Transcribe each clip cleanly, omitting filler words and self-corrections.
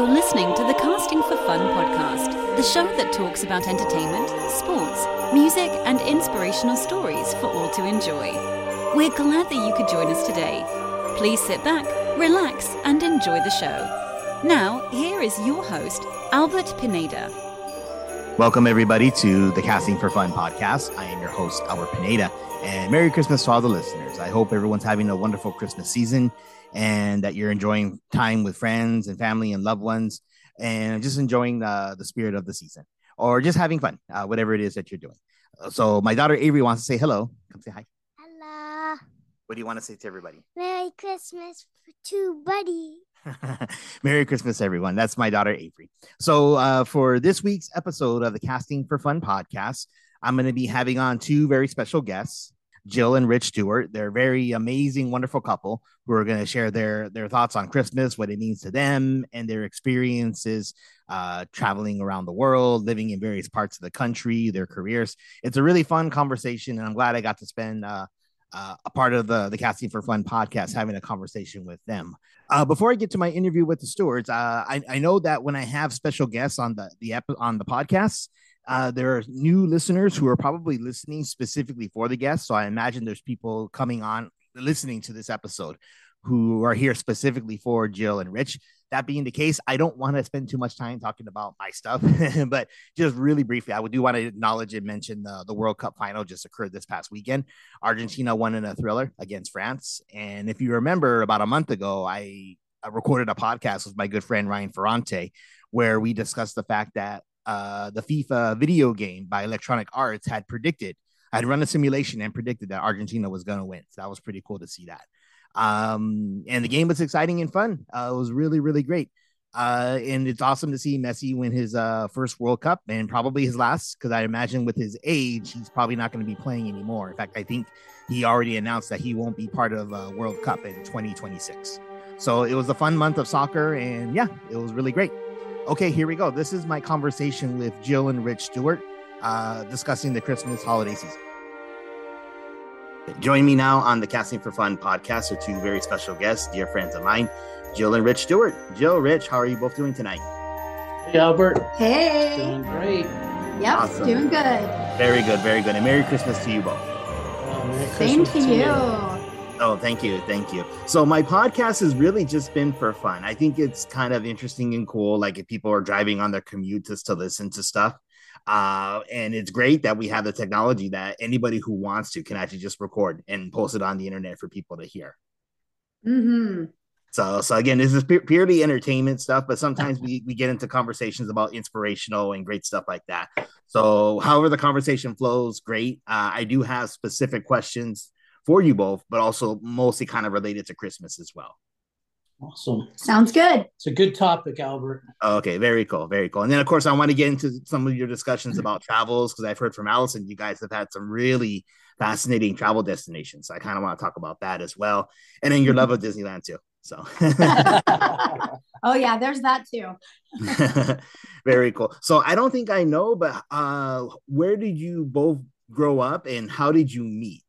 You're listening to the Casting for Fun podcast, the show that talks about entertainment, sports, music, and inspirational stories for all to enjoy. We're glad that you could join us today. Please sit back, relax, and enjoy the show. Now, here is your host, Albert Pineda. Welcome, everybody, to the Casting for Fun podcast. I am your host, Albert Pineda, and Merry Christmas to all the listeners. I hope everyone's having a wonderful Christmas season and that you're enjoying time with friends and family and loved ones and just enjoying the spirit of the season or just having fun, whatever it is that you're doing. So my daughter, Avery, wants to say hello. Come say hi. Hello. What do you want to say to everybody? Merry Christmas to Buddy. Merry Christmas, everyone. That's my daughter, Avery. So for this week's episode of the Casting for Fun podcast, I'm going to be having on two very special guests, Jill and Rich Stewart. They're a very amazing, wonderful couple who are going to share their thoughts on Christmas, what it means to them, and their experiences traveling around the world, living in various parts of the country, their careers. It's a really fun conversation, and I'm glad I got to spend a part of the Casting for Fun podcast, having a conversation with them. Before I get to my interview with the Stewarts, I know that when I have special guests on the podcast, there are new listeners who are probably listening specifically for the guests. So I imagine there's people coming on listening to this episode who are here specifically for Jill and Rich. That being the case, I don't want to spend too much time talking about my stuff, but just really briefly, I do want to acknowledge and mention the World Cup final just occurred this past weekend. Argentina won in a thriller against France. And if you remember, about a month ago, I recorded a podcast with my good friend Ryan Ferrante, where we discussed the fact that the FIFA video game by Electronic Arts had run a simulation and predicted that Argentina was going to win. So that was pretty cool to see that. And the game was exciting and fun. It was really, really great. And it's awesome to see Messi win his first World Cup and probably his last, because I imagine with his age, he's probably not going to be playing anymore. In fact, I think he already announced that he won't be part of World Cup in 2026. So it was a fun month of soccer, and yeah, it was really great. Okay, here we go. This is my conversation with Jill and Rich Stewart discussing the Christmas holiday season. Join me now on the Casting for Fun podcast are two very special guests, dear friends of mine, Jill and Rich Stewart. Jill, Rich, how are you both doing tonight? Hey, Albert. Hey. Doing great. Yep, awesome. Doing good. Very good, very good. And Merry Christmas to you both. Same to you. Oh, thank you. Thank you. So my podcast has really just been for fun. I think it's kind of interesting and cool, like if people are driving on their commute just to listen to stuff. And it's great that we have the technology that anybody who wants to can actually just record and post it on the internet for people to hear. Mm-hmm. So again, this is purely entertainment stuff, but sometimes we get into conversations about inspirational and great stuff like that. So however the conversation flows, great. I do have specific questions for you both, but also mostly kind of related to Christmas as well. Awesome. Sounds good. It's a good topic, Albert. Okay, very cool, very cool. And then, of course, I want to get into some of your discussions about travels, because I've heard from Allison, you guys have had some really fascinating travel destinations. So I kind of want to talk about that as well. And then your love of Disneyland, too. So. Oh, yeah, there's that, too. Very cool. So I don't think I know, but where did you both grow up and how did you meet?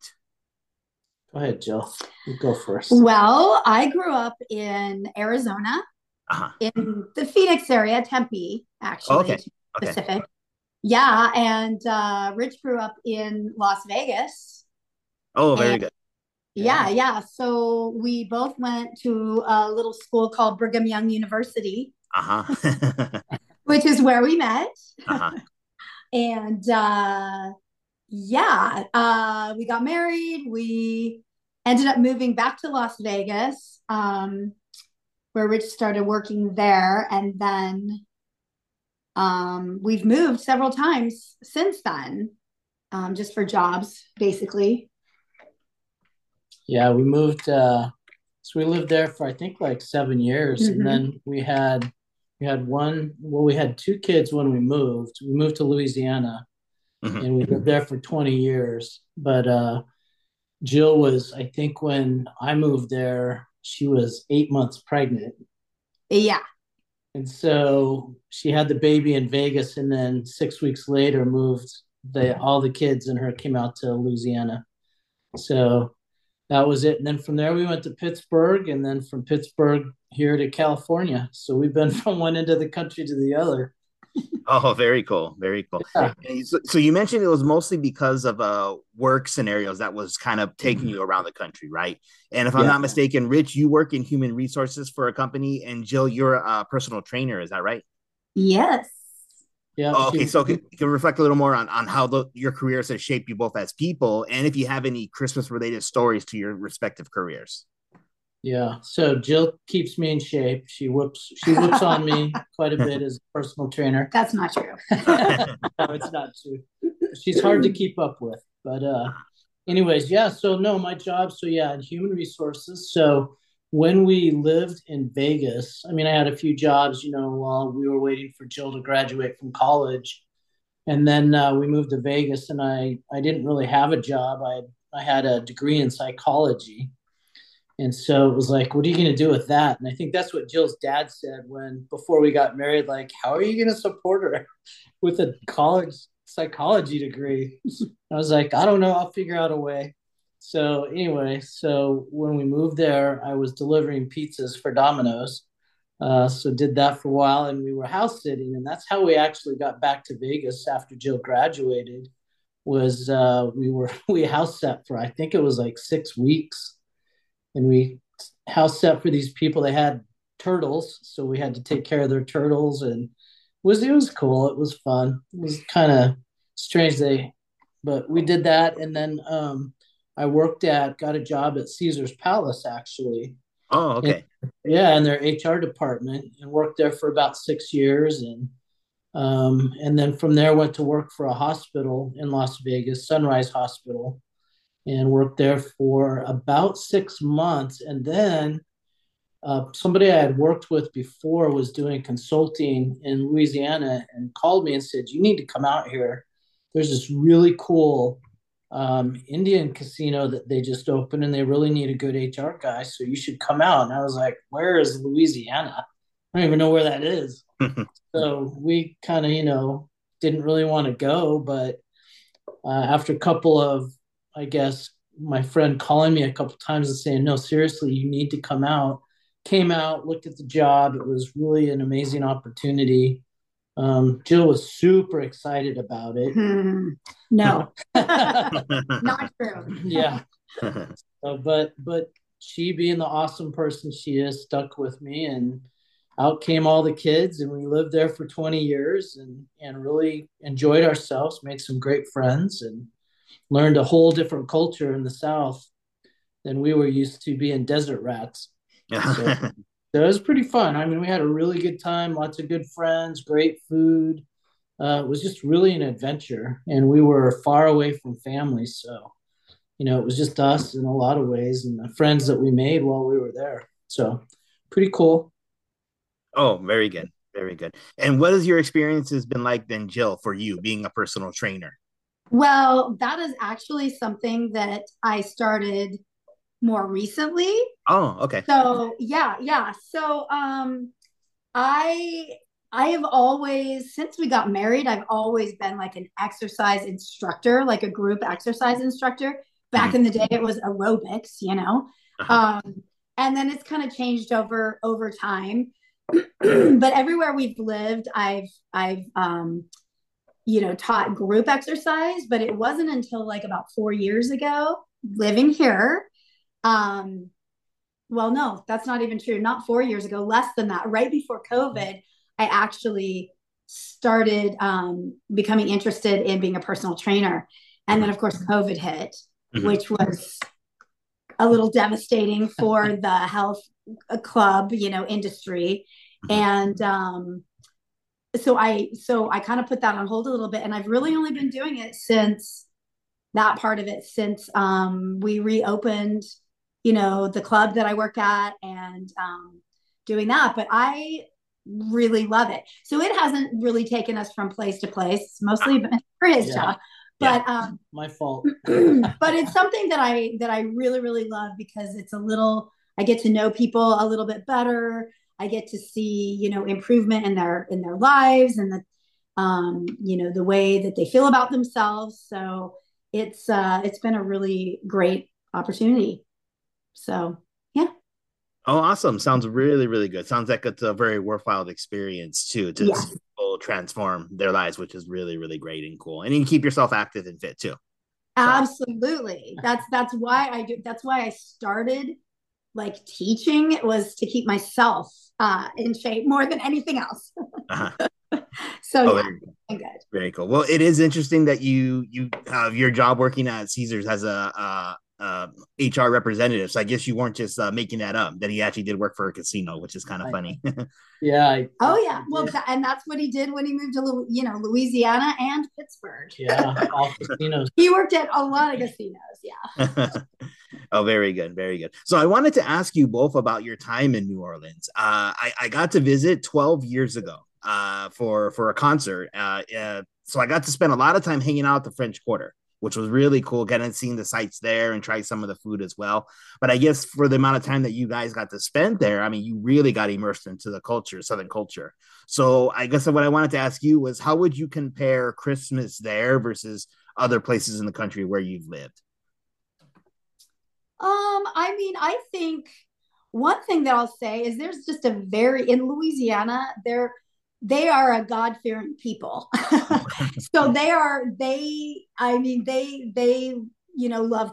Go ahead, Jill. You go first. Well, I grew up in Arizona, in the Phoenix area, Tempe, actually, specific. Okay. Yeah, and Rich grew up in Las Vegas. Oh, very good. Yeah. So we both went to a little school called Brigham Young University, which is where we met. And... we got married. We ended up moving back to Las Vegas, where Rich started working there. And then we've moved several times since then, just for jobs, basically. Yeah, we moved. So we lived there for, I think, like 7 years. Mm-hmm. And then we had two kids when we moved. We moved to Louisiana. Mm-hmm. And we lived there for 20 years. But Jill was, I think when I moved there, she was 8 months pregnant. Yeah. And so she had the baby in Vegas and then 6 weeks later moved all the kids and her came out to Louisiana. So that was it. And then from there, we went to Pittsburgh, and then from Pittsburgh here to California. So we've been from one end of the country to the other. Oh, very cool. Very cool. Yeah. So you mentioned it was mostly because of work scenarios that was kind of taking you around the country, right? And if I'm not mistaken, Rich, you work in human resources for a company, and Jill, you're a personal trainer. Is that right? Yes. Yeah. Oh, okay. So can reflect a little more on how your careers have shaped you both as people, and if you have any Christmas-related stories to your respective careers. Yeah. So Jill keeps me in shape. She whips on me quite a bit as a personal trainer. That's not true. No, it's not true. She's hard to keep up with. But anyways, yeah. So no, my job. So yeah, in human resources. So when we lived in Vegas, I mean, I had a few jobs, you know, while we were waiting for Jill to graduate from college. And then we moved to Vegas, and I didn't really have a job. I had a degree in psychology. And so it was like, what are you going to do with that? And I think that's what Jill's dad said before we got married, like, how are you going to support her with a college psychology degree? I was like, I don't know. I'll figure out a way. So anyway, so when we moved there, I was delivering pizzas for Domino's. So did that for a while, and we were house sitting. And that's how we actually got back to Vegas after Jill graduated, was we house sat for, I think it was like 6 weeks. And we house sat for these people. They had turtles, so we had to take care of their turtles, and it was cool. It was fun. It was kind of strange, but we did that. And then I got a job at Caesar's Palace, actually. Oh, okay. In their HR department, and worked there for about 6 years, and then from there went to work for a hospital in Las Vegas, Sunrise Hospital. And worked there for about 6 months. And then somebody I had worked with before was doing consulting in Louisiana and called me and said, you need to come out here. There's this really cool Indian casino that they just opened, and they really need a good HR guy. So you should come out. And I was like, where is Louisiana? I don't even know where that is. So we kind of, didn't really want to go. But after a couple of, I guess, my friend calling me a couple of times and saying, no, seriously, you need to come out, came out, looked at the job. It was really an amazing opportunity. Jill was super excited about it. No, not true. Yeah. So, but she, being the awesome person she is, stuck with me, and out came all the kids, and we lived there for 20 years and really enjoyed ourselves, made some great friends, and learned a whole different culture in the South than we were used to being desert rats. So it was pretty fun. I mean, we had a really good time, lots of good friends, great food. It was just really an adventure, and we were far away from family. So, it was just us in a lot of ways, and the friends that we made while we were there. So pretty cool. Oh, very good. Very good. And what has your experiences been like then, Jill, for you being a personal trainer? Well, that is actually something that I started more recently. Oh, okay. So yeah. So I have always, since we got married, I've always been like an exercise instructor, like a group exercise instructor. Back in the day, it was aerobics, and then it's kind of changed over time. But everywhere we've lived, I've taught group exercise, but it wasn't until like about 4 years ago living here. Well, no, that's not even true. Not 4 years ago, less than that. Right before COVID, I actually started becoming interested in being a personal trainer. And then of course, COVID hit, which was a little devastating for the health club, industry. And, So I kind of put that on hold a little bit, and I've really only been doing it since we reopened, the club that I work at, and doing that, but I really love it. So it hasn't really taken us from place to place. It's mostly been for his job, but my fault. But it's something that I really, really love, because it's I get to know people a little bit better. I get to see, improvement in their lives, and the way that they feel about themselves. So it's been a really great opportunity. So, yeah. Oh, awesome. Sounds really, really good. Sounds like it's a very worthwhile experience too, to see people transform their lives, which is really, really great and cool. And you can keep yourself active and fit too. So. Absolutely. That's why I do. That's why I started like teaching. It was to keep myself in shape more than anything else. So yeah, I'm good. Very cool. Well, it is interesting that you have your job working at Caesars as a HR representative. So I guess you weren't just making that up, that he actually did work for a casino, which is kind of funny. Yeah. Oh yeah. Well, and that's what he did when he moved to, Louisiana and Pittsburgh. Yeah. All casinos. He worked at a lot of casinos. Yeah. Oh, very good. Very good. So I wanted to ask you both about your time in New Orleans. I got to visit 12 years ago for a concert. So I got to spend a lot of time hanging out at the French Quarter, which was really cool, getting seeing the sights there and try some of the food as well. But I guess for the amount of time that you guys got to spend there, I mean, you really got immersed into the culture, Southern culture. So I guess what I wanted to ask you was, how would you compare Christmas there versus other places in the country where you've lived? I mean, I think one thing that I'll say is there's just a very, in Louisiana, they are a God-fearing people. So they love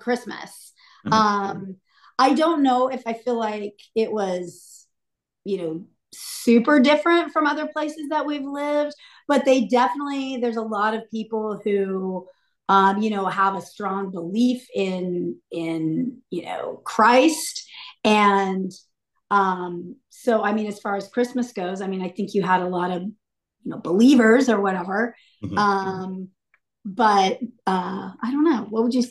Christmas. Mm-hmm. I don't know if I feel like it was, super different from other places that we've lived, but there's a lot of people who, have a strong belief in Christ. And, so, I mean, as far as Christmas goes, I mean, I think you had a lot of, believers or whatever. Mm-hmm. But I don't know.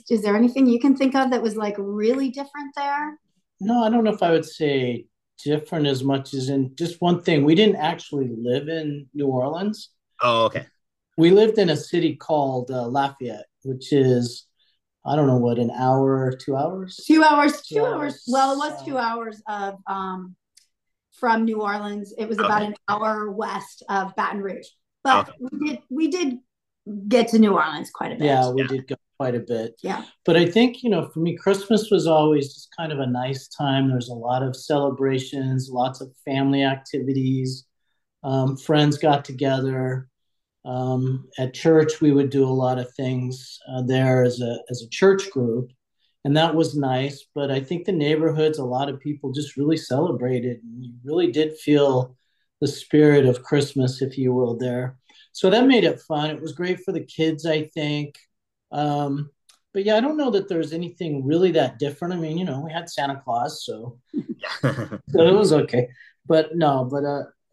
Is there anything you can think of that was like really different there? No, I don't know if I would say different as much as in just one thing. We didn't actually live in New Orleans. Oh, okay. We lived in a city called Lafayette, which is, I don't know what, an hour, 2 hours? 2 hours, 2 hours. Well, it was 2 hours of from New Orleans. It was about an hour west of Baton Rouge. But we did get to New Orleans quite a bit. Yeah, we did go quite a bit. Yeah. But I think, for me, Christmas was always just kind of a nice time. There's a lot of celebrations, lots of family activities. Friends got together. At church, we would do a lot of things there as a church group, and that was nice. But I think the neighborhoods, a lot of people just really celebrated, and you really did feel the spirit of Christmas, if you will, there. So that made it fun. It was great for the kids, I think. But yeah, I don't know that there's anything really that different. I mean, we had Santa Claus, so, so it was okay. But no,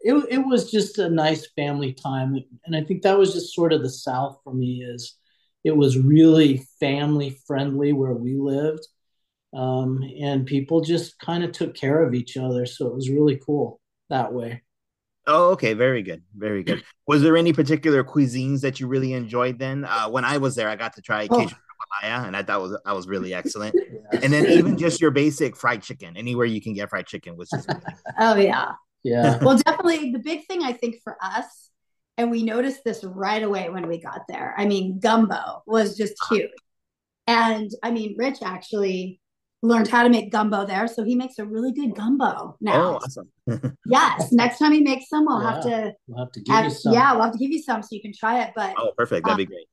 It was just a nice family time. And I think that was just sort of the South for me, is it was really family friendly where we lived. And people just kind of took care of each other. So it was really cool that way. Oh, okay. Very good. Very good. Was there any particular cuisines that you really enjoyed then? When I was there, I got to try Cajun jambalaya, and I thought was really excellent. Yes. And then even just your basic fried chicken, anywhere you can get fried chicken, which is really oh, yeah. Yeah. Well, definitely the big thing I think for us, and we noticed this right away when we got there. I mean, gumbo was just huge. And I mean, Rich actually learned how to make gumbo there. So he makes a really good gumbo now. Oh, awesome. Yes. Next time he makes some, we'll have to give you some. Yeah, we'll have to give you some so you can try it. But oh, perfect. That'd be great.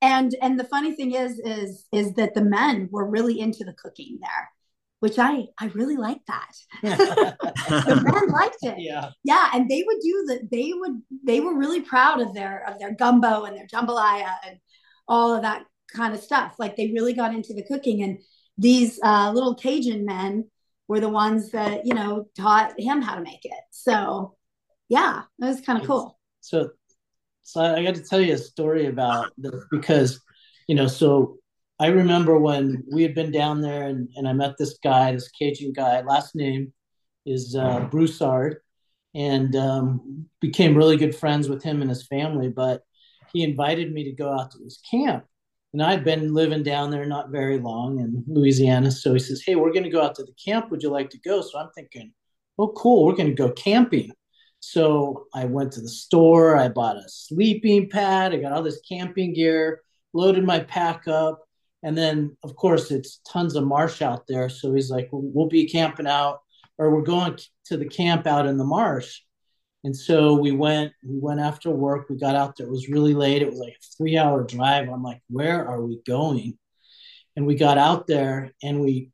And the funny thing is that the men were really into the cooking there, which I really liked that. The men liked it. Yeah. Yeah. And they would do that. They were really proud of their gumbo and their jambalaya and all of that kind of stuff. Like they really got into the cooking, and these little Cajun men were the ones that, taught him how to make it. So yeah, that was kind of cool. So I got to tell you a story about this because, I remember when we had been down there and I met this guy, this Cajun guy, last name is Broussard, and became really good friends with him and his family. But he invited me to go out to his camp. And I'd been living down there not very long in Louisiana. So he says, hey, we're going to go out to the camp. Would you like to go? So I'm thinking, oh, cool. We're going to go camping. So I went to the store. I bought a sleeping pad. I got all this camping gear, loaded my pack up. And then, of course, it's tons of marsh out there. So he's like, we'll be camping out, or we're going to the camp out in the marsh. And so we went after work. We got out there. It was really late. It was like a 3-hour drive. I'm like, where are we going? And we got out there and we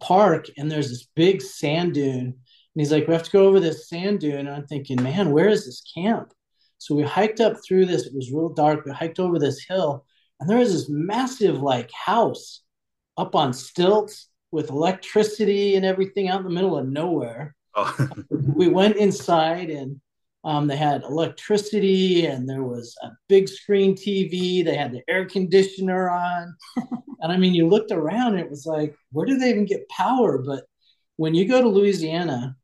park, and there's this big sand dune. And he's like, we have to go over this sand dune. And I'm thinking, man, where is this camp? So we hiked up through this. It was real dark. We hiked over this hill, and there was this massive like house up on stilts with electricity and everything out in the middle of nowhere. Oh. We went inside, and they had electricity, and there was a big screen TV. They had the air conditioner on. And I mean, you looked around and it was like, where do they even get power? But when you go to Louisiana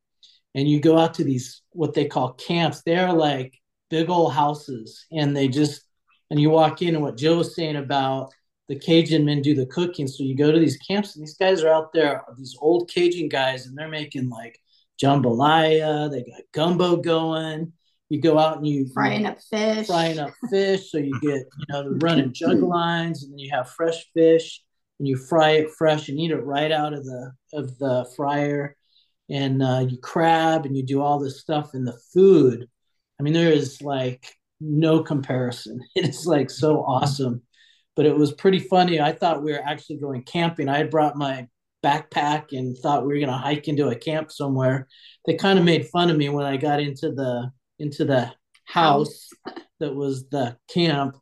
and you go out to these, what they call camps, they're like big old houses, and they just, and you walk in, and what Jill was saying about the Cajun men do the cooking. So you go to these camps, and these guys are out there, these old Cajun guys, and they're making like jambalaya. They got gumbo going. You go out and you frying up fish. So you get, you know, the running jug lines, and then you have fresh fish, and you fry it fresh and eat it right out of the fryer. And you crab, and you do all this stuff. And the food, I mean, there is like no comparison. It is like so awesome. But it was pretty funny. I thought we were actually going camping. I had brought my backpack and thought we were going to hike into a camp somewhere. They kind of made fun of me when I got into the house that was the camp.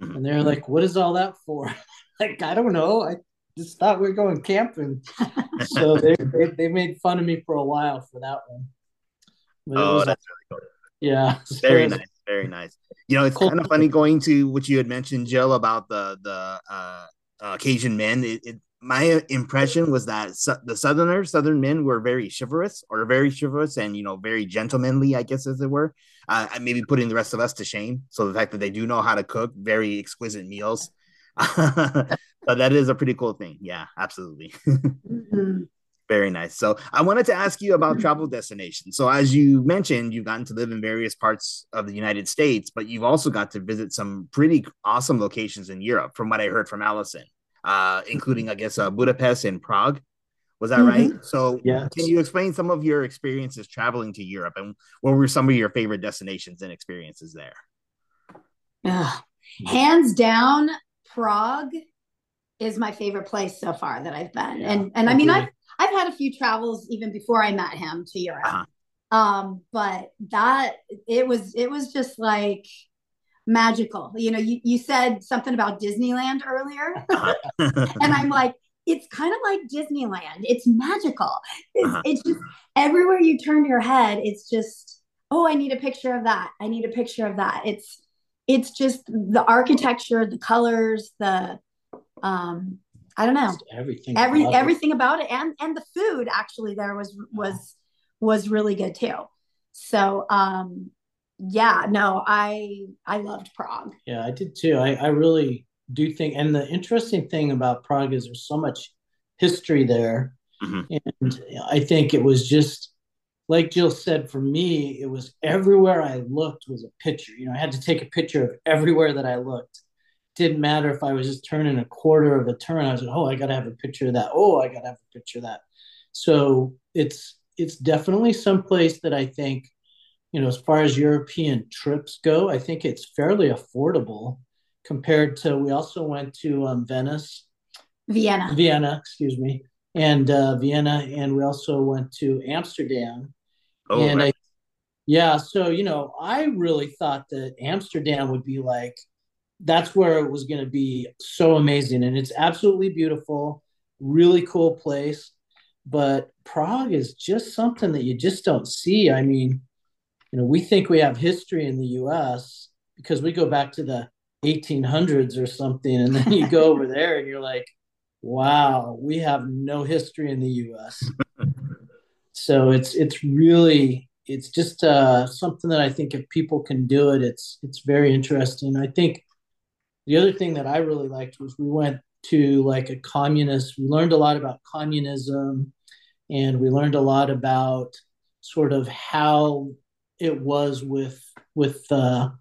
And they're like, what is all that for? Like, I don't know. I just thought we were going camping. So they made fun of me for a while for that one. But oh, that's really cool. Yeah. Very nice. Very nice. You know, it's kind of funny going to what you had mentioned, Jill, about the Cajun men. My impression was that the Southern men were very chivalrous and, you know, very gentlemanly, I guess, as it were. Maybe putting the rest of us to shame. So the fact that they do know how to cook very exquisite meals. So that is a pretty cool thing. Yeah, absolutely. Mm-hmm. Very nice. So I wanted to ask you about travel destinations. So as you mentioned, you've gotten to live in various parts of the United States, but you've also got to visit some pretty awesome locations in Europe, from what I heard from Allison, including, I guess, Budapest and Prague. Was that right? So yes. Can you explain some of your experiences traveling to Europe, and what were some of your favorite destinations and experiences there? Hands down, Prague is my favorite place so far that I've been. Yeah, and I mean, I've had a few travels even before I met him to Europe. Uh-huh. But that it was just like magical. You know, you said something about Disneyland earlier. Uh-huh. And I'm like, it's kind of like Disneyland. It's magical. It's just everywhere you turn your head, it's just, oh, I need a picture of that. I need a picture of that. It's just the architecture, the colors, the I don't know. Everything about it. And the food actually there was really good too. So, I loved Prague. Yeah, I did too. I really do think, and the interesting thing about Prague is there's so much history there. Mm-hmm. And I think it was just, like Jill said, for me, it was everywhere I looked was a picture. You know, I had to take a picture of everywhere that I looked. Didn't matter if I was just turning a quarter of a turn. I was like, oh, I got to have a picture of that. Oh, I got to have a picture of that. So it's definitely someplace that I think, you know, as far as European trips go, I think it's fairly affordable compared to, we also went to Vienna, and we also went to Amsterdam. Oh, and right. So, you know, I really thought that Amsterdam would be like, that's where it was going to be so amazing. And it's absolutely beautiful, really cool place. But Prague is just something that you just don't see. I mean, you know, we think we have history in the U.S. because we go back to the 1800s or something. And then you go over there and you're like, wow, we have no history in the U.S. So it's just something that I think if people can do it, it's very interesting. I think the other thing that I really liked was we went to like we learned a lot about communism, and we learned a lot about sort of how it was with the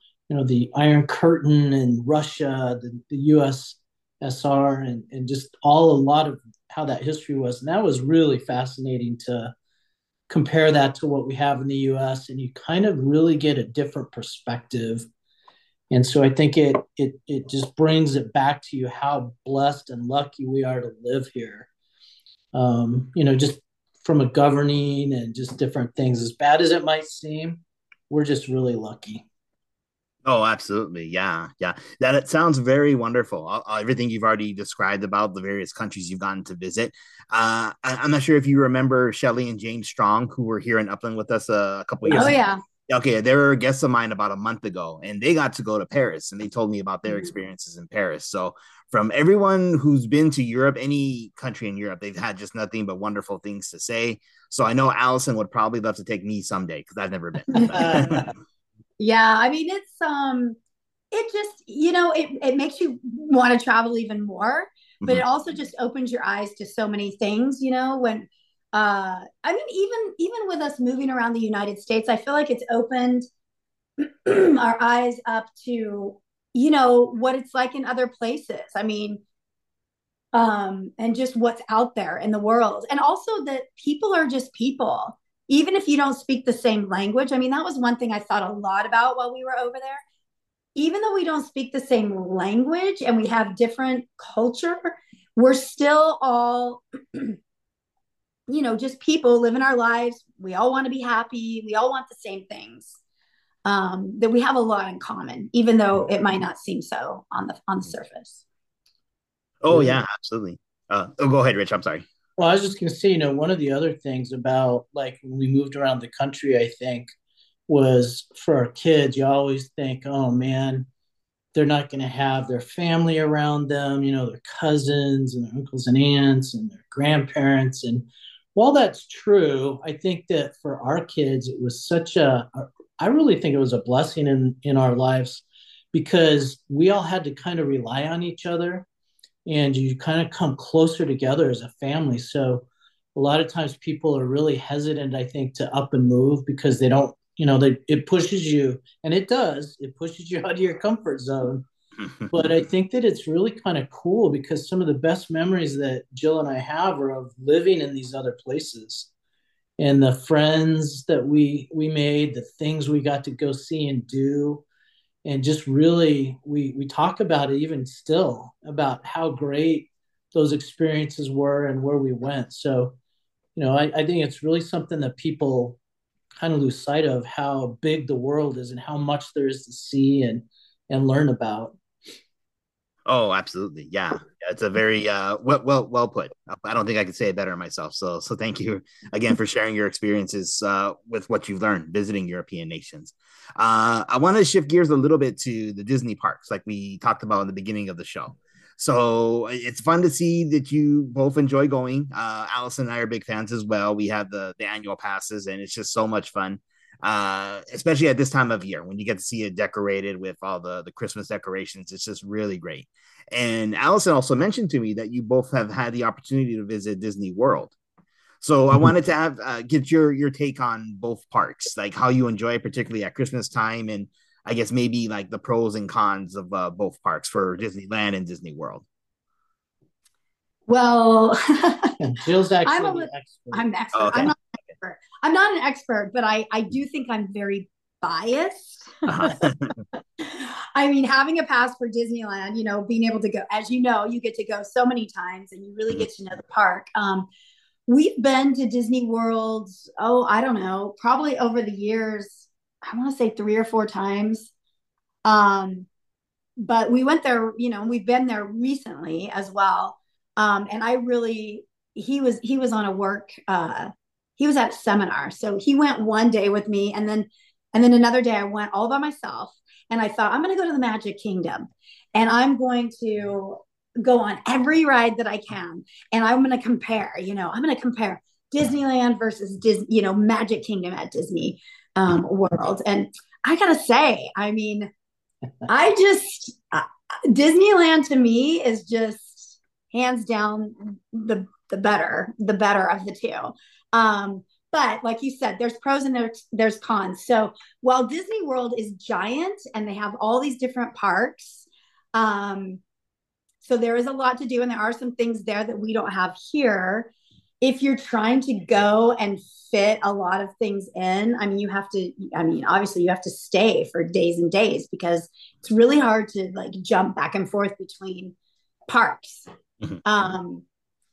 Iron Curtain and Russia, the U.S. U.S.S.R. and just a lot of how that history was. And that was really fascinating to compare that to what we have in the U.S. And you kind of really get a different perspective. And so I think it just brings it back to you how blessed and lucky we are to live here. Just from a governing and just different things, as bad as it might seem, we're just really lucky. Oh, absolutely. Yeah. That it sounds very wonderful. Everything you've already described about the various countries you've gotten to visit. I'm not sure if you remember Shelly and Jane Strong, who were here in Upland with us a couple of years ago. Oh, yeah. Okay, they were guests of mine about a month ago, and they got to go to Paris, and they told me about their experiences in Paris. So from everyone who's been to Europe, any country in Europe, they've had just nothing but wonderful things to say. So I know Allison would probably love to take me someday because I've never been. Yeah, I mean, it's it just, it makes you want to travel even more, but it also just opens your eyes to so many things, when even with us moving around the United States, I feel like it's opened our eyes up to, what it's like in other places. I mean, and just what's out there in the world. And also that people are just people, even if you don't speak the same language. I mean, that was one thing I thought a lot about while we were over there. Even though we don't speak the same language and we have different culture, we're still all... just people living our lives. We all want to be happy. We all want the same things, that we have a lot in common, even though it might not seem so on the surface. Oh yeah, absolutely. Go ahead, Rich. I'm sorry. Well, I was just going to say, one of the other things about when we moved around the country, I think was for our kids, you always think, oh man, they're not going to have their family around them, their cousins and their uncles and aunts and their grandparents. And while that's true, I think that for our kids, it was I really think it was a blessing in our lives, because we all had to kind of rely on each other, and you kind of come closer together as a family. So a lot of times people are really hesitant, I think, to up and move because they don't, it pushes you, and it does, it pushes you out of your comfort zone. But I think that it's really kind of cool, because some of the best memories that Jill and I have are of living in these other places, and the friends that we made, the things we got to go see and do, and just really, we talk about it even still, about how great those experiences were and where we went. So, I think it's really something that people kind of lose sight of, how big the world is and how much there is to see and learn about. Oh, absolutely. Yeah. It's a very, well put. I don't think I could say it better myself. So thank you again for sharing your experiences with what you've learned visiting European nations. I want to shift gears a little bit to the Disney parks, like we talked about in the beginning of the show. So it's fun to see that you both enjoy going. Allison and I are big fans as well. We have the annual passes, and it's just so much fun. Especially at this time of year when you get to see it decorated with all the Christmas decorations. It's just really great. And Allison also mentioned to me that you both have had the opportunity to visit Disney World. So I wanted to get your take on both parks, like how you enjoy it, particularly at Christmas time. And I guess maybe like the pros and cons of both parks for Disneyland and Disney World. Well, Jill's actually I'm an expert. Oh, okay. I'm not an expert, but I do think I'm very biased. I mean, having a pass for Disneyland, being able to go, as you get to go so many times and you really get to know the park. We've been to Disney World, I don't know, probably over the years, I want to say 3 or 4 times. But we went there, we've been there recently as well. And I really, he was on a work, he was at a seminar. So he went one day with me, and then another day I went all by myself, and I thought, I'm going to go to the Magic Kingdom, and I'm going to go on every ride that I can. And I'm going to compare, I'm going to compare Disneyland versus Disney, Magic Kingdom at Disney World. And I got to say, I mean, Disneyland to me is just hands down the better of the two. But like you said, there's pros and there's cons. So while Disney World is giant and they have all these different parks, So there is a lot to do. And there are some things there that we don't have here. If you're trying to go and fit a lot of things in, I mean, you have to, I mean, obviously you have to stay for days and days because it's really hard to like jump back and forth between parks. Mm-hmm.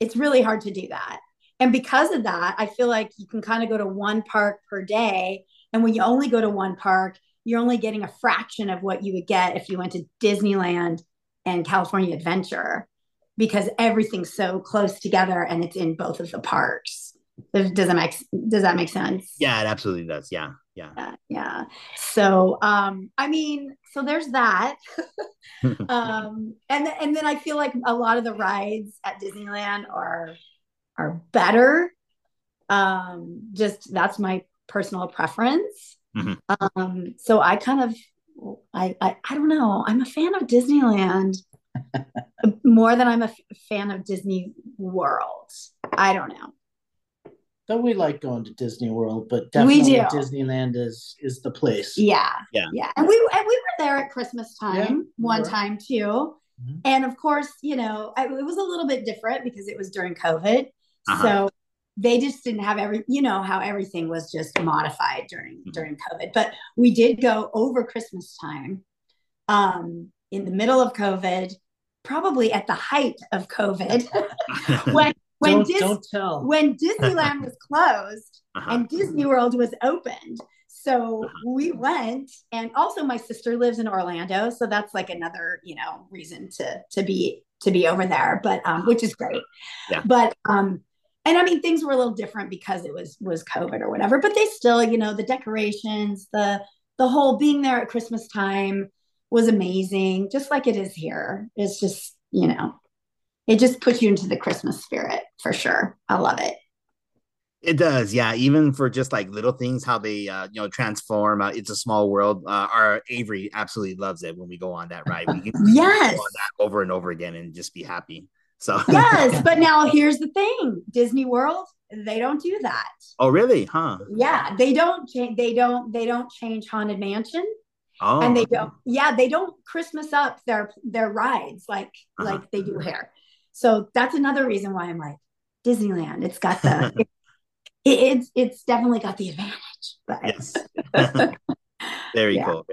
It's really hard to do that. And because of that, I feel like you can kind of go to one park per day. And when you only go to one park, you're only getting a fraction of what you would get if you went to Disneyland and California Adventure, because everything's so close together and it's in both of the parks. Does that make sense? Yeah, it absolutely does. Yeah. Yeah. Yeah. So, I mean, so there's that. And then I feel like a lot of the rides at Disneyland are better. Just, that's my personal preference. Mm-hmm. So I kind of, I don't know. I'm a fan of Disneyland more than I'm a fan of Disney World. I don't know. So we like going to Disney World, but definitely Disneyland is the place. Yeah, yeah, yeah. And we were there at Christmas time one time too, mm-hmm. and of course, you know, it was a little bit different because it was during COVID, so they just didn't have how everything was just modified during COVID. But we did go over Christmas time, in the middle of COVID, probably at the height of COVID, when Disneyland was closed and Disney World was opened. So we went, and also my sister lives in Orlando. So that's like another, you know, reason to be over there, but, which is great. Yeah. But, and I mean, things were a little different because it was COVID or whatever, but they still, you know, the decorations, the whole being there at Christmas time was amazing. Just like it is here. It's just, you know, it just puts you into the Christmas spirit for sure. I love it. It does. Yeah. Even for just like little things, how they, you know, transform. It's a small world. Our Avery absolutely loves it when we go on that ride. We can go on that over and over again and just be happy. So yes. But now here's the thing. Disney World, they don't do that. Oh, really? Huh? Yeah. They don't change Haunted Mansion. Oh. And they don't Christmas up their rides like they do here. So that's another reason why I'm like, Disneyland, it's got the, it's definitely got the advantage. But yes. Very cool.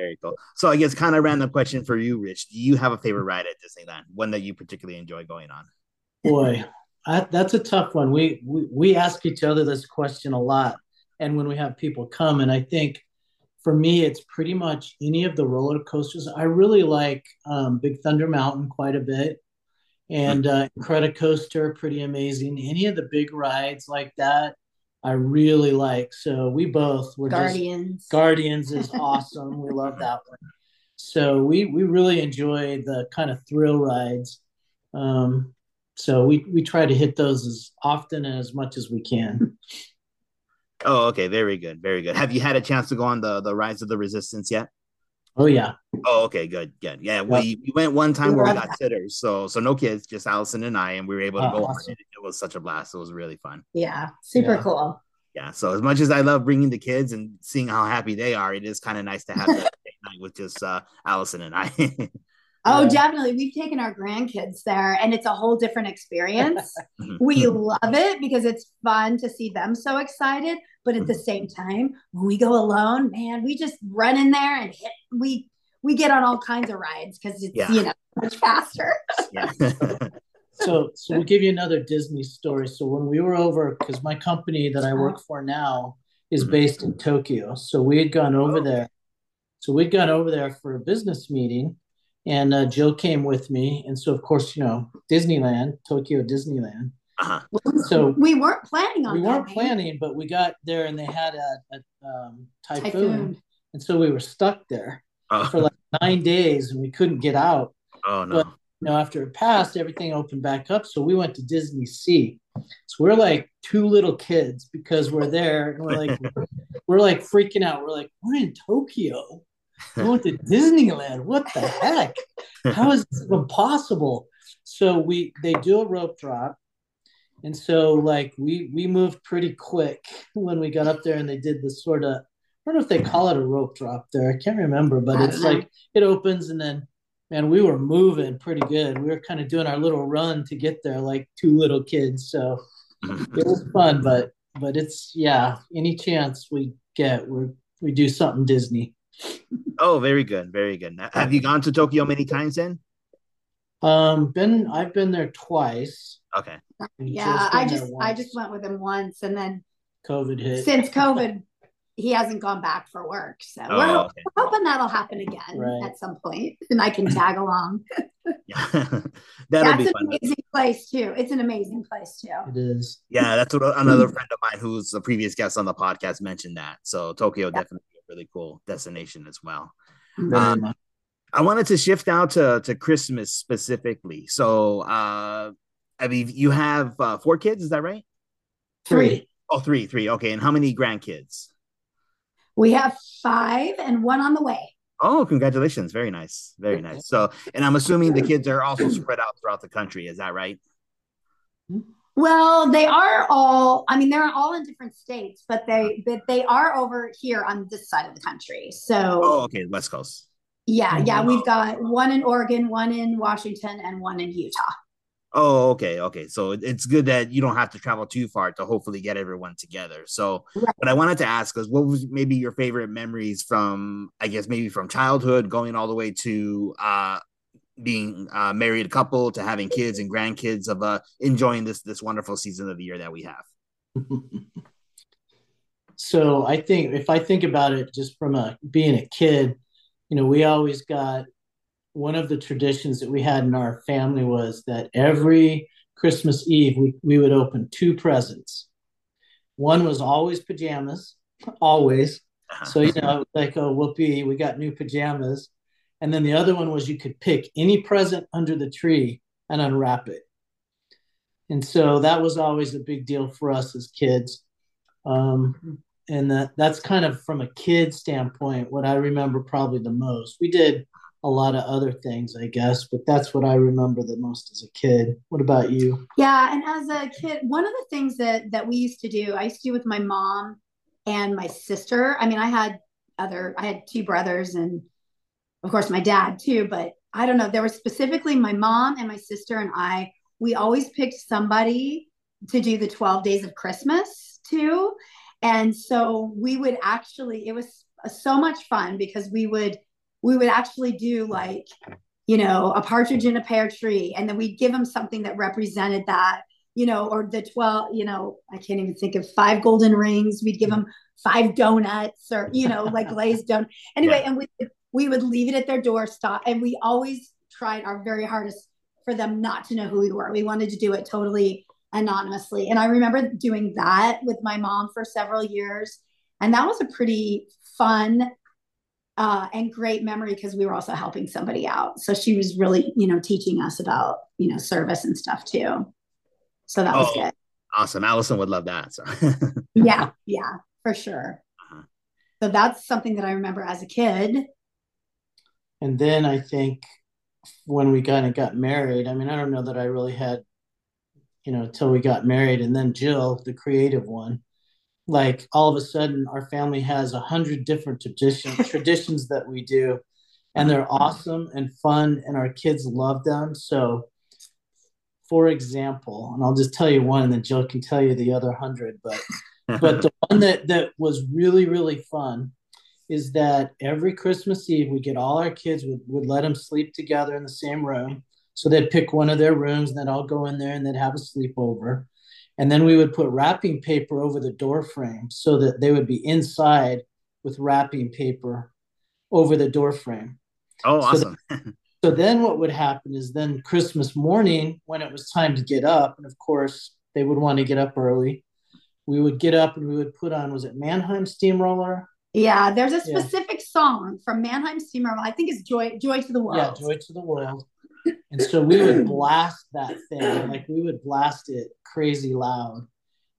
So I guess kind of random question for you, Rich. Do you have a favorite ride at Disneyland? One that you particularly enjoy going on? Boy, that's a tough one. We ask each other this question a lot. And when we have people come, and I think for me, it's pretty much any of the roller coasters. I really like Big Thunder Mountain quite a bit. And Incredicoaster, pretty amazing. Any of the big rides like that, I really like. So we both were Guardians. Guardians is awesome. We love that one. So we really enjoy the kind of thrill rides. So we try to hit those as often and as much as we can. Oh, okay. Very good. Very good. Have you had a chance to go on the Rise of the Resistance yet? Oh yeah. Oh, okay. Good. Yeah. We went one time where we got sitters. So no kids, just Allison and I, and we were able to go on it. It was such a blast. It was really fun. Yeah. Super cool. Yeah. So as much as I love bringing the kids and seeing how happy they are, it is kind of nice to have that night with just Allison and I. Oh, definitely. We've taken our grandkids there and it's a whole different experience. We love it because it's fun to see them so excited. But at the same time, when we go alone, man, we just run in there and hit. We get on all kinds of rides because it's, you know, much faster. Yeah. So we'll give you another Disney story. So when we were over, because my company that I work for now is based in Tokyo. So we had gone over there. So we'd gone over there for a business meeting, and Jill came with me. And so, of course, you know, Disneyland, Tokyo Disneyland. So we weren't planning on that. But we got there and they had a typhoon. And so we were stuck there for like 9 days and we couldn't get out. Oh, no. But, you know, after it passed, everything opened back up. So we went to Disney Sea. So we're like two little kids because we're there. And we're like freaking out. We're like, we're in Tokyo. We went to Disneyland. What the heck? How is this even possible? So they do a rope drop. And so, like, we moved pretty quick when we got up there, and they did this sort of, I don't know if they call it a rope drop there. I can't remember, but it's like it opens and then man, we were moving pretty good. We were kind of doing our little run to get there, like two little kids. So it was fun, but it's, yeah, any chance we get, we do something Disney. Oh, very good. Very good. Have you gone to Tokyo many times then? I've been there twice. Okay. Yeah. I just went with him once and then COVID hit. Since COVID, he hasn't gone back for work. So we're hoping that'll happen again at some point and I can tag along. Yeah. That's an amazing place too. It's an amazing place too. It is. Yeah. That's what another friend of mine who's a previous guest on the podcast mentioned that. So Tokyo definitely a really cool destination as well. I wanted to shift now to Christmas specifically. So, I mean, you have 4 kids, is that right? 3. Oh, 3. Okay. And how many grandkids? We have 5 and 1 on the way. Oh, congratulations. Very nice. Very nice. So, and I'm assuming the kids are also spread out throughout the country. Is that right? Well, they are all, I mean, they're all in different states, but they are over here on this side of the country. So, oh, okay. West Coast. Yeah. We've got 1 in Oregon, 1 in Washington, and 1 in Utah. Oh, okay. So it's good that you don't have to travel too far to hopefully get everyone together. So what I wanted to ask is what was maybe your favorite memories from, I guess, maybe from childhood going all the way to being a married couple to having kids and grandkids of enjoying this wonderful season of the year that we have. So I think if I think about it just from being a kid, you know, we always got one of the traditions that we had in our family was that every Christmas Eve, we would open 2 presents. One was always pajamas, always. So, you know, like, oh, whoopee, we got new pajamas. And then the other one was you could pick any present under the tree and unwrap it. And so that was always a big deal for us as kids. And that's kind of from a kid standpoint, what I remember probably the most. We did a lot of other things, I guess, but that's what I remember the most as a kid. What about you? Yeah. And as a kid, one of the things that we used to do, I used to do with my mom and my sister. I mean, I had 2 brothers and of course my dad too, but I don't know. There was specifically my mom and my sister and I, we always picked somebody to do the 12 days of Christmas too. And so we would actually, it was so much fun because we would actually do like, you know, a partridge in a pear tree. And then we'd give them something that represented that, you know, or the 12, you know, I can't even think of 5 golden rings. We'd give them 5 donuts or, you know, like glazed donuts. Anyway, and we would leave it at their doorstep. And we always tried our very hardest for them not to know who we were. We wanted to do it totally anonymously. And I remember doing that with my mom for several years. And that was a pretty fun and great memory because we were also helping somebody out. So she was really, you know, teaching us about, you know, service and stuff too. So that was good. Awesome. Allison would love that. So. Yeah, for sure. Uh-huh. So that's something that I remember as a kid. And then I think when we kind of got married, I mean, I don't know that I really had, you know, till we got married. And then Jill, the creative one, like all of a sudden our family has 100 different traditions that we do, and they're awesome and fun and our kids love them. So for example, and I'll just tell you one and then Jill can tell you the other 100, but the one that was really, really fun is that every Christmas Eve, we get all our kids, would let them sleep together in the same room. So they'd pick one of their rooms and they'd all go in there and they'd have a sleepover. And then we would put wrapping paper over the door frame so that they would be inside with wrapping paper over the door frame. Oh, awesome. So then what would happen is then Christmas morning when it was time to get up, and of course they would want to get up early, we would get up and we would put on, was it Mannheim Steamroller? Yeah, there's a specific song from Mannheim Steamroller. I think it's Joy to the World. Yeah, Joy to the World. And so we would blast that thing, like we would blast it crazy loud.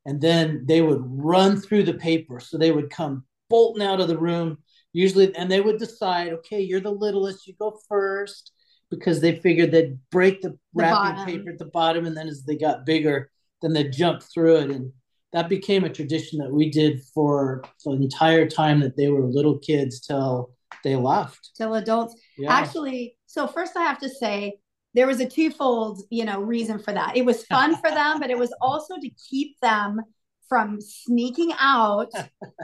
And then they would run through the paper. So they would come bolting out of the room usually. And they would decide, okay, you're the littlest, you go first, because they figured they'd break the wrapping paper at the bottom. And then as they got bigger, then they'd jump through it. And that became a tradition that we did for the entire time that they were little kids till They left. Till adults. Yeah. Actually, so first I have to say there was a twofold, you know, reason for that. It was fun for them, but it was also to keep them from sneaking out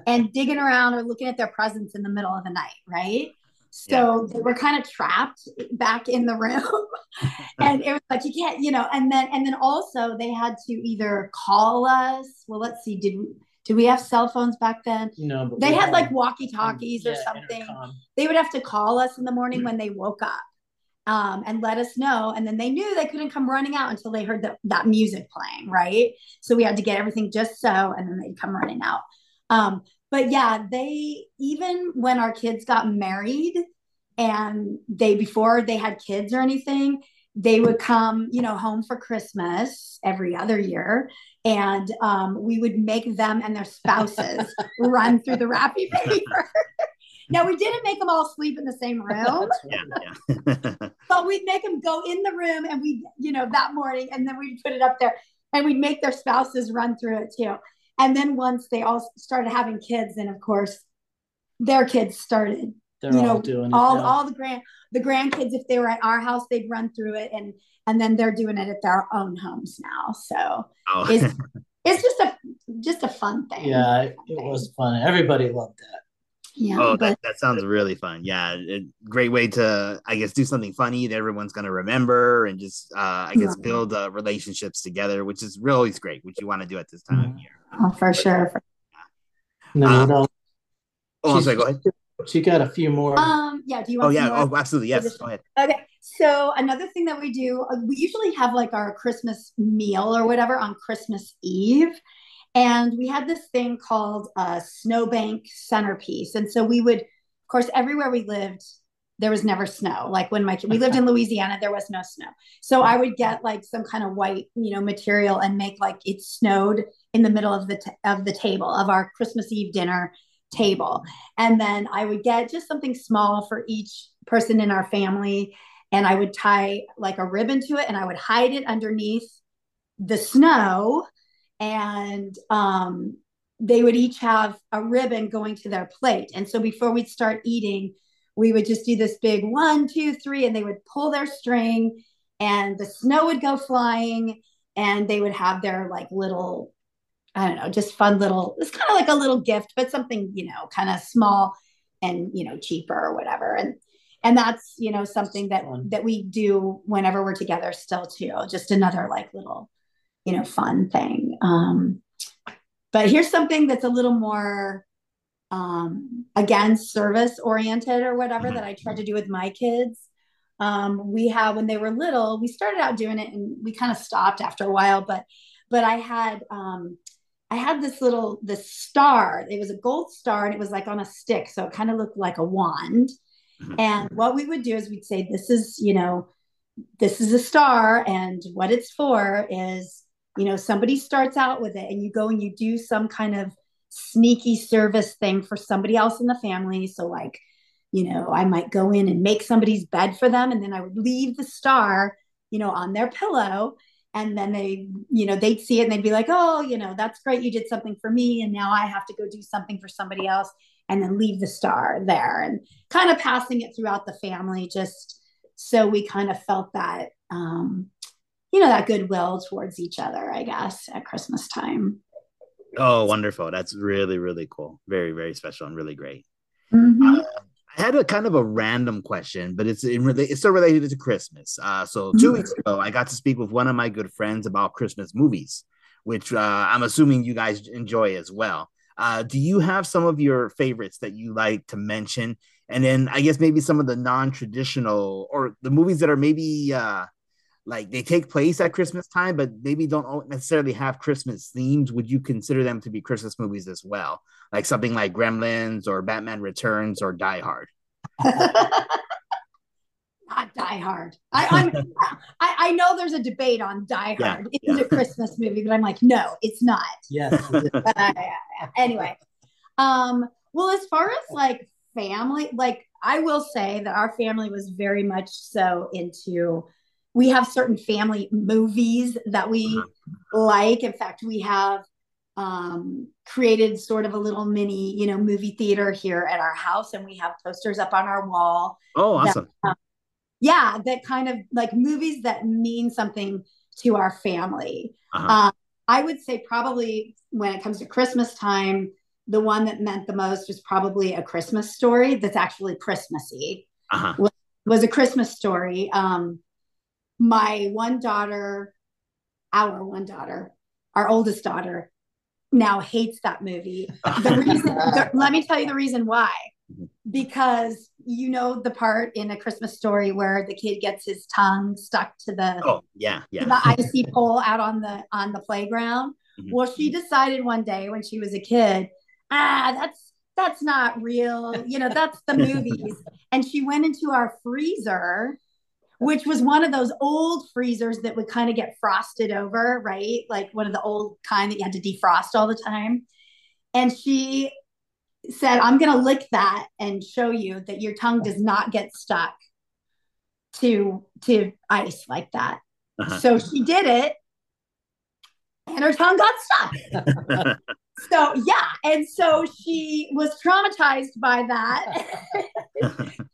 and digging around or looking at their presents in the middle of the night, right? So yeah. They were kind of trapped back in the room. And it was like, you can't, you know, and then also they had to either call us. Well, let's see, did we have cell phones back then? No, but they had like walkie-talkies or something. Intercom. They would have to call us in the morning when they woke up and let us know. And then they knew they couldn't come running out until they heard that music playing, right? So we had to get everything just so, and then they'd come running out. But yeah, they, even when our kids got married and before they had kids or anything, they would come, you know, home for Christmas every other year. And we would make them and their spouses run through the wrapping paper. Now, we didn't make them all sleep in the same room. Yeah. But we'd make them go in the room and we, you know, that morning, and then we'd put it up there and we'd make their spouses run through it too. And then once they all started having kids, and of course, their kids started, the grandkids, if they were at our house, they'd run through it, and then they're doing it at their own homes now. So it's just a fun thing. Yeah, it was fun. Everybody loved that. Yeah. Oh, that sounds really fun. Yeah, a great way to, I guess, do something funny that everyone's going to remember, and just, I guess, build relationships together, which is really great, which you want to do at this time of year. Oh, for sure. Yeah. No. Oh, sorry, go ahead. She got a few more. Yeah. Do you want? Oh, yeah. More? Oh, absolutely. Yes. Go ahead. Okay. So another thing that we do, we usually have like our Christmas meal or whatever on Christmas Eve. And we had this thing called a snowbank centerpiece. And so we would, of course, everywhere we lived, there was never snow. Like we lived in Louisiana, there was no snow. So I would get like some kind of white, you know, material and make like it snowed in the middle of the table of our Christmas Eve dinner table. And then I would get just something small for each person in our family. And I would tie like a ribbon to it and I would hide it underneath the snow. And they would each have a ribbon going to their plate. And so before we'd start eating, we would just do this big 1, 2, 3, and they would pull their string and the snow would go flying and they would have their like little, I don't know, just fun little, it's kind of like a little gift, but something, you know, kind of small and, you know, cheaper or whatever. And that's, you know, something that we do whenever we're together still too, just another like little, you know, fun thing. But here's something that's a little more, again, service oriented or whatever that I tried to do with my kids. We have, when they were little, we started out doing it and we kind of stopped after a while, but I had this star. It was a gold star and it was like on a stick. So it kind of looked like a wand. And what we would do is we'd say, this is a star. And what it's for is, you know, somebody starts out with it and you go and you do some kind of sneaky service thing for somebody else in the family. So like, you know, I might go in and make somebody's bed for them. And then I would leave the star, you know, on their pillow. And then they, you know, they'd see it and they'd be like, oh, you know, that's great. You did something for me. And now I have to go do something for somebody else, and then leave the star there and kind of passing it throughout the family. Just so we kind of felt that, you know, that goodwill towards each other, I guess, at Christmas time. Oh, wonderful. That's really, really cool. Very, very special and really great. Mm-hmm. I had a kind of a random question, but it's still related to Christmas. So 2 weeks ago, I got to speak with one of my good friends about Christmas movies, which I'm assuming you guys enjoy as well. Do you have some of your favorites that you like to mention? And then I guess maybe some of the non-traditional or the movies that are maybe like they take place at Christmas time, but maybe don't necessarily have Christmas themes. Would you consider them to be Christmas movies as well? Like something like Gremlins or Batman Returns or Die Hard? Not Die Hard. I know there's a debate on Die Hard. Yeah, it's a Christmas movie, but I'm like, no, it's not. Yes. Anyway. Well, as far as like family, like I will say that our family was very much so into, we have certain family movies that we like. In fact, we have created sort of a little mini, you know, movie theater here at our house. And we have posters up on our wall. Oh, awesome. That, yeah. That kind of like movies that mean something to our family. Uh-huh. I would say probably when it comes to Christmas time, the one that meant the most was probably A Christmas Story. That's actually Christmassy. Uh-huh. Was A Christmas Story. Our oldest daughter now hates that movie. The reason, let me tell you the reason why. Because you know the part in A Christmas Story where the kid gets his tongue stuck to the the icy pole out on the playground. Mm-hmm. Well, she decided one day when she was a kid, that's not real. You know, that's the movies. And she went into our freezer, which was one of those old freezers that would kind of get frosted over, right? Like one of the old kind that you had to defrost all the time. And she said, I'm going to lick that and show you that your tongue does not get stuck to ice like that. Uh-huh. So she did it and her tongue got stuck. So, yeah. And so she was traumatized by that.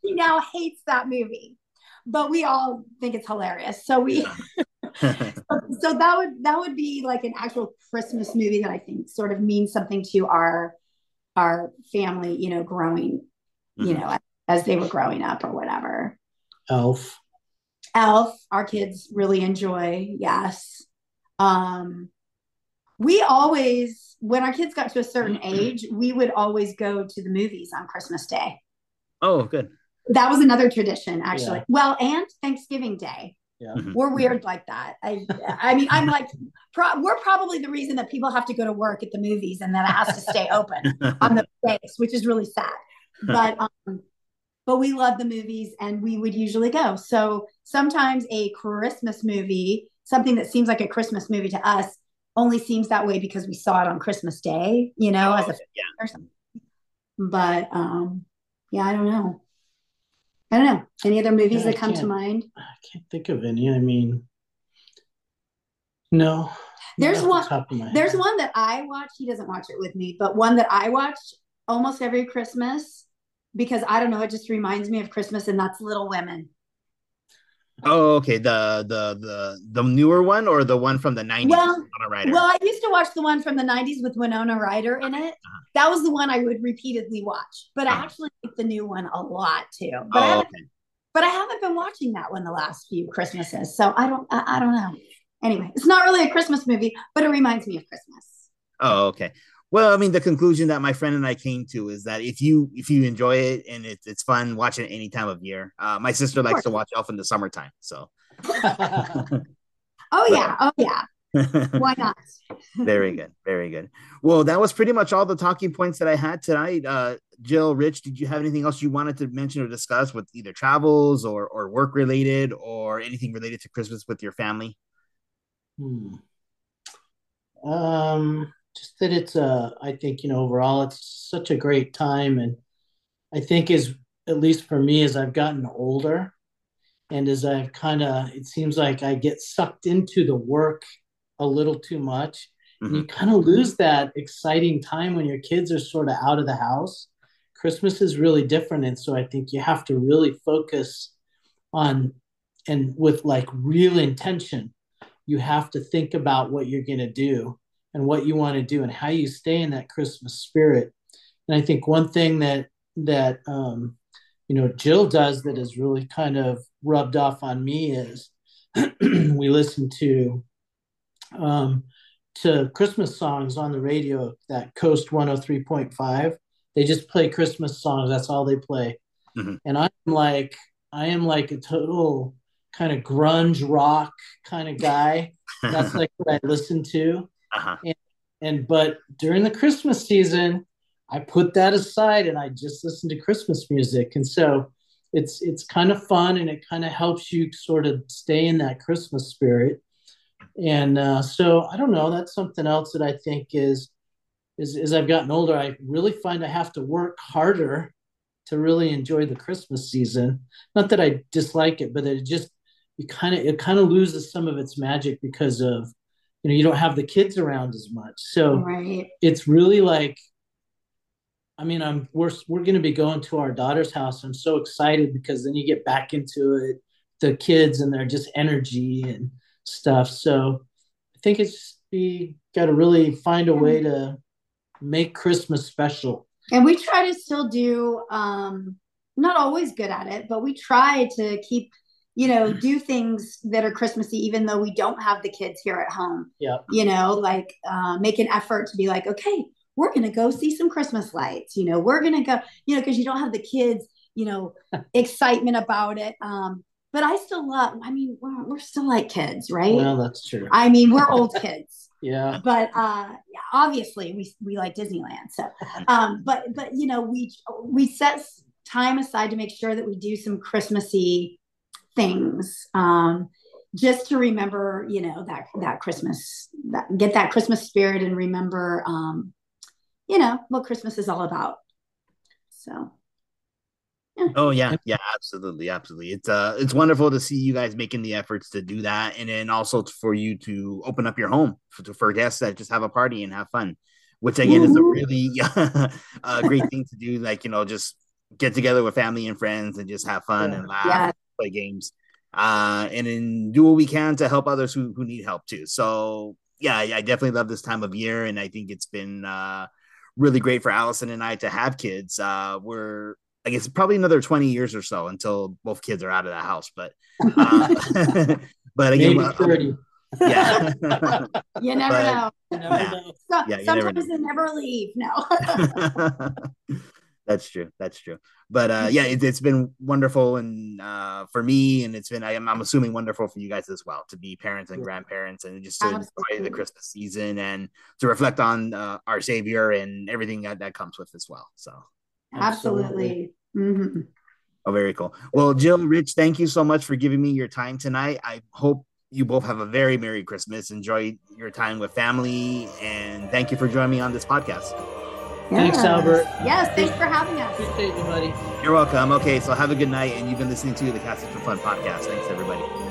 She now hates that movie. But we all think it's hilarious. So we, so that would be like an actual Christmas movie that I think sort of means something to our family, you know, growing, you mm-hmm. know, as they were growing up or whatever. Elf, our kids really enjoy. Yes. We always, when our kids got to a certain mm-hmm. age, we would always go to the movies on Christmas Day. Oh, good. That was another tradition, actually. Yeah. Well, and Thanksgiving Day. Yeah. We're weird like that. I mean, I'm like, we're probably the reason that people have to go to work at the movies and that it has to stay open on the days, which is really sad. But we love the movies and we would usually go. So sometimes a Christmas movie, something that seems like a Christmas movie to us, only seems that way because we saw it on Christmas Day, you know, as a family or something. But yeah, I don't know. Any other movies that come to mind? I can't think of any. I mean, no. There's one that I watch. He doesn't watch it with me, but one that I watch almost every Christmas because I don't know. It just reminds me of Christmas, and that's Little Women. Oh, okay. The newer one or the one from the 90s? Well, I used to watch the one from the 90s with Winona Ryder in it. Uh-huh. That was the one I would repeatedly watch. But uh-huh. I actually like the new one a lot too. But I haven't been watching that one the last few Christmases. So I don't know. Anyway, it's not really a Christmas movie, but it reminds me of Christmas. Oh, okay. Well, I mean, the conclusion that my friend and I came to is that if you enjoy it and it's fun, watch it any time of year. My sister likes to watch Elf in the summertime, so. Oh yeah. Why not? Very good. Well, that was pretty much all the talking points that I had tonight. Jill, Rich, did you have anything else you wanted to mention or discuss with either travels or work related or anything related to Christmas with your family? Just that it's I think, you know, overall, it's such a great time. And I think at least for me, as I've gotten older and as I've it seems like I get sucked into the work a little too much. Mm-hmm. And you kind of lose that exciting time when your kids are sort of out of the house. Christmas is really different. And so I think you have to really focus on, and with like real intention, you have to think about what you're going to do. And what you want to do and how you stay in that Christmas spirit. And I think one thing that you know, Jill does that has really kind of rubbed off on me is we listen to Christmas songs on the radio, that Coast 103.5. They just play Christmas songs. That's all they play. Mm-hmm. And I am like a total kind of grunge rock kind of guy. That's like what I listen to. Uh-huh. But during the Christmas season, I put that aside and I just listen to Christmas music. And so it's kind of fun and it kind of helps you sort of stay in that Christmas spirit. And so I don't know, that's something else that I think is as I've gotten older, I really find I have to work harder to really enjoy the Christmas season. Not that I dislike it, but it just, you kind of loses some of its magic because of you know, you don't have the kids around as much. So right. It's really like, I mean, we're going to be going to our daughter's house. I'm so excited because then you get back into it, the kids and their just energy and stuff. So I think it's, we got to really find a way to make Christmas special. And we try to still do, not always good at it, but we try to keep, you know, do things that are Christmassy, even though we don't have the kids here at home. Yeah. You know, like make an effort to be like, okay, we're going to go see some Christmas lights. You know, we're going to go, you know, because you don't have the kids, you know, excitement about it. But I still love, I mean, we're still like kids, right? Well, that's true. I mean, we're old kids. Yeah. But obviously we like Disneyland. So, but you know, we set time aside to make sure that we do some Christmassy things, just to remember, you know, that Christmas, get that Christmas spirit and remember, you know, what Christmas is all about. So. Yeah. Oh yeah. Yeah, absolutely. Absolutely. It's wonderful to see you guys making the efforts to do that. And then also for you to open up your home for guests that just have a party and have fun, which again is a really great thing to do. Like, you know, just get together with family and friends and just have fun and laugh, play games, and then do what we can to help others who need help too. So I definitely love this time of year, and I think it's been really great for Allison and I to have kids. We're, I guess, probably another 20 years or so until both kids are out of the house, but but again, maybe 30. Yeah, you never know. Sometimes they never leave. No. That's true. But it's been wonderful, and for me, and it's been, I'm assuming, wonderful for you guys as well to be parents and grandparents, and just to enjoy the Christmas season and to reflect on our Savior and everything that comes with as well. So absolutely. Mm-hmm. Oh, very cool. Well, Jill, Rich, thank you so much for giving me your time tonight. I hope you both have a very Merry Christmas. Enjoy your time with family, and thank you for joining me on this podcast. Yes. Thanks, Albert. Yes, thanks for having us. Appreciate you, buddy. You're welcome. Okay, so have a good night, and you've been listening to the Casting for Fun podcast. Thanks, everybody.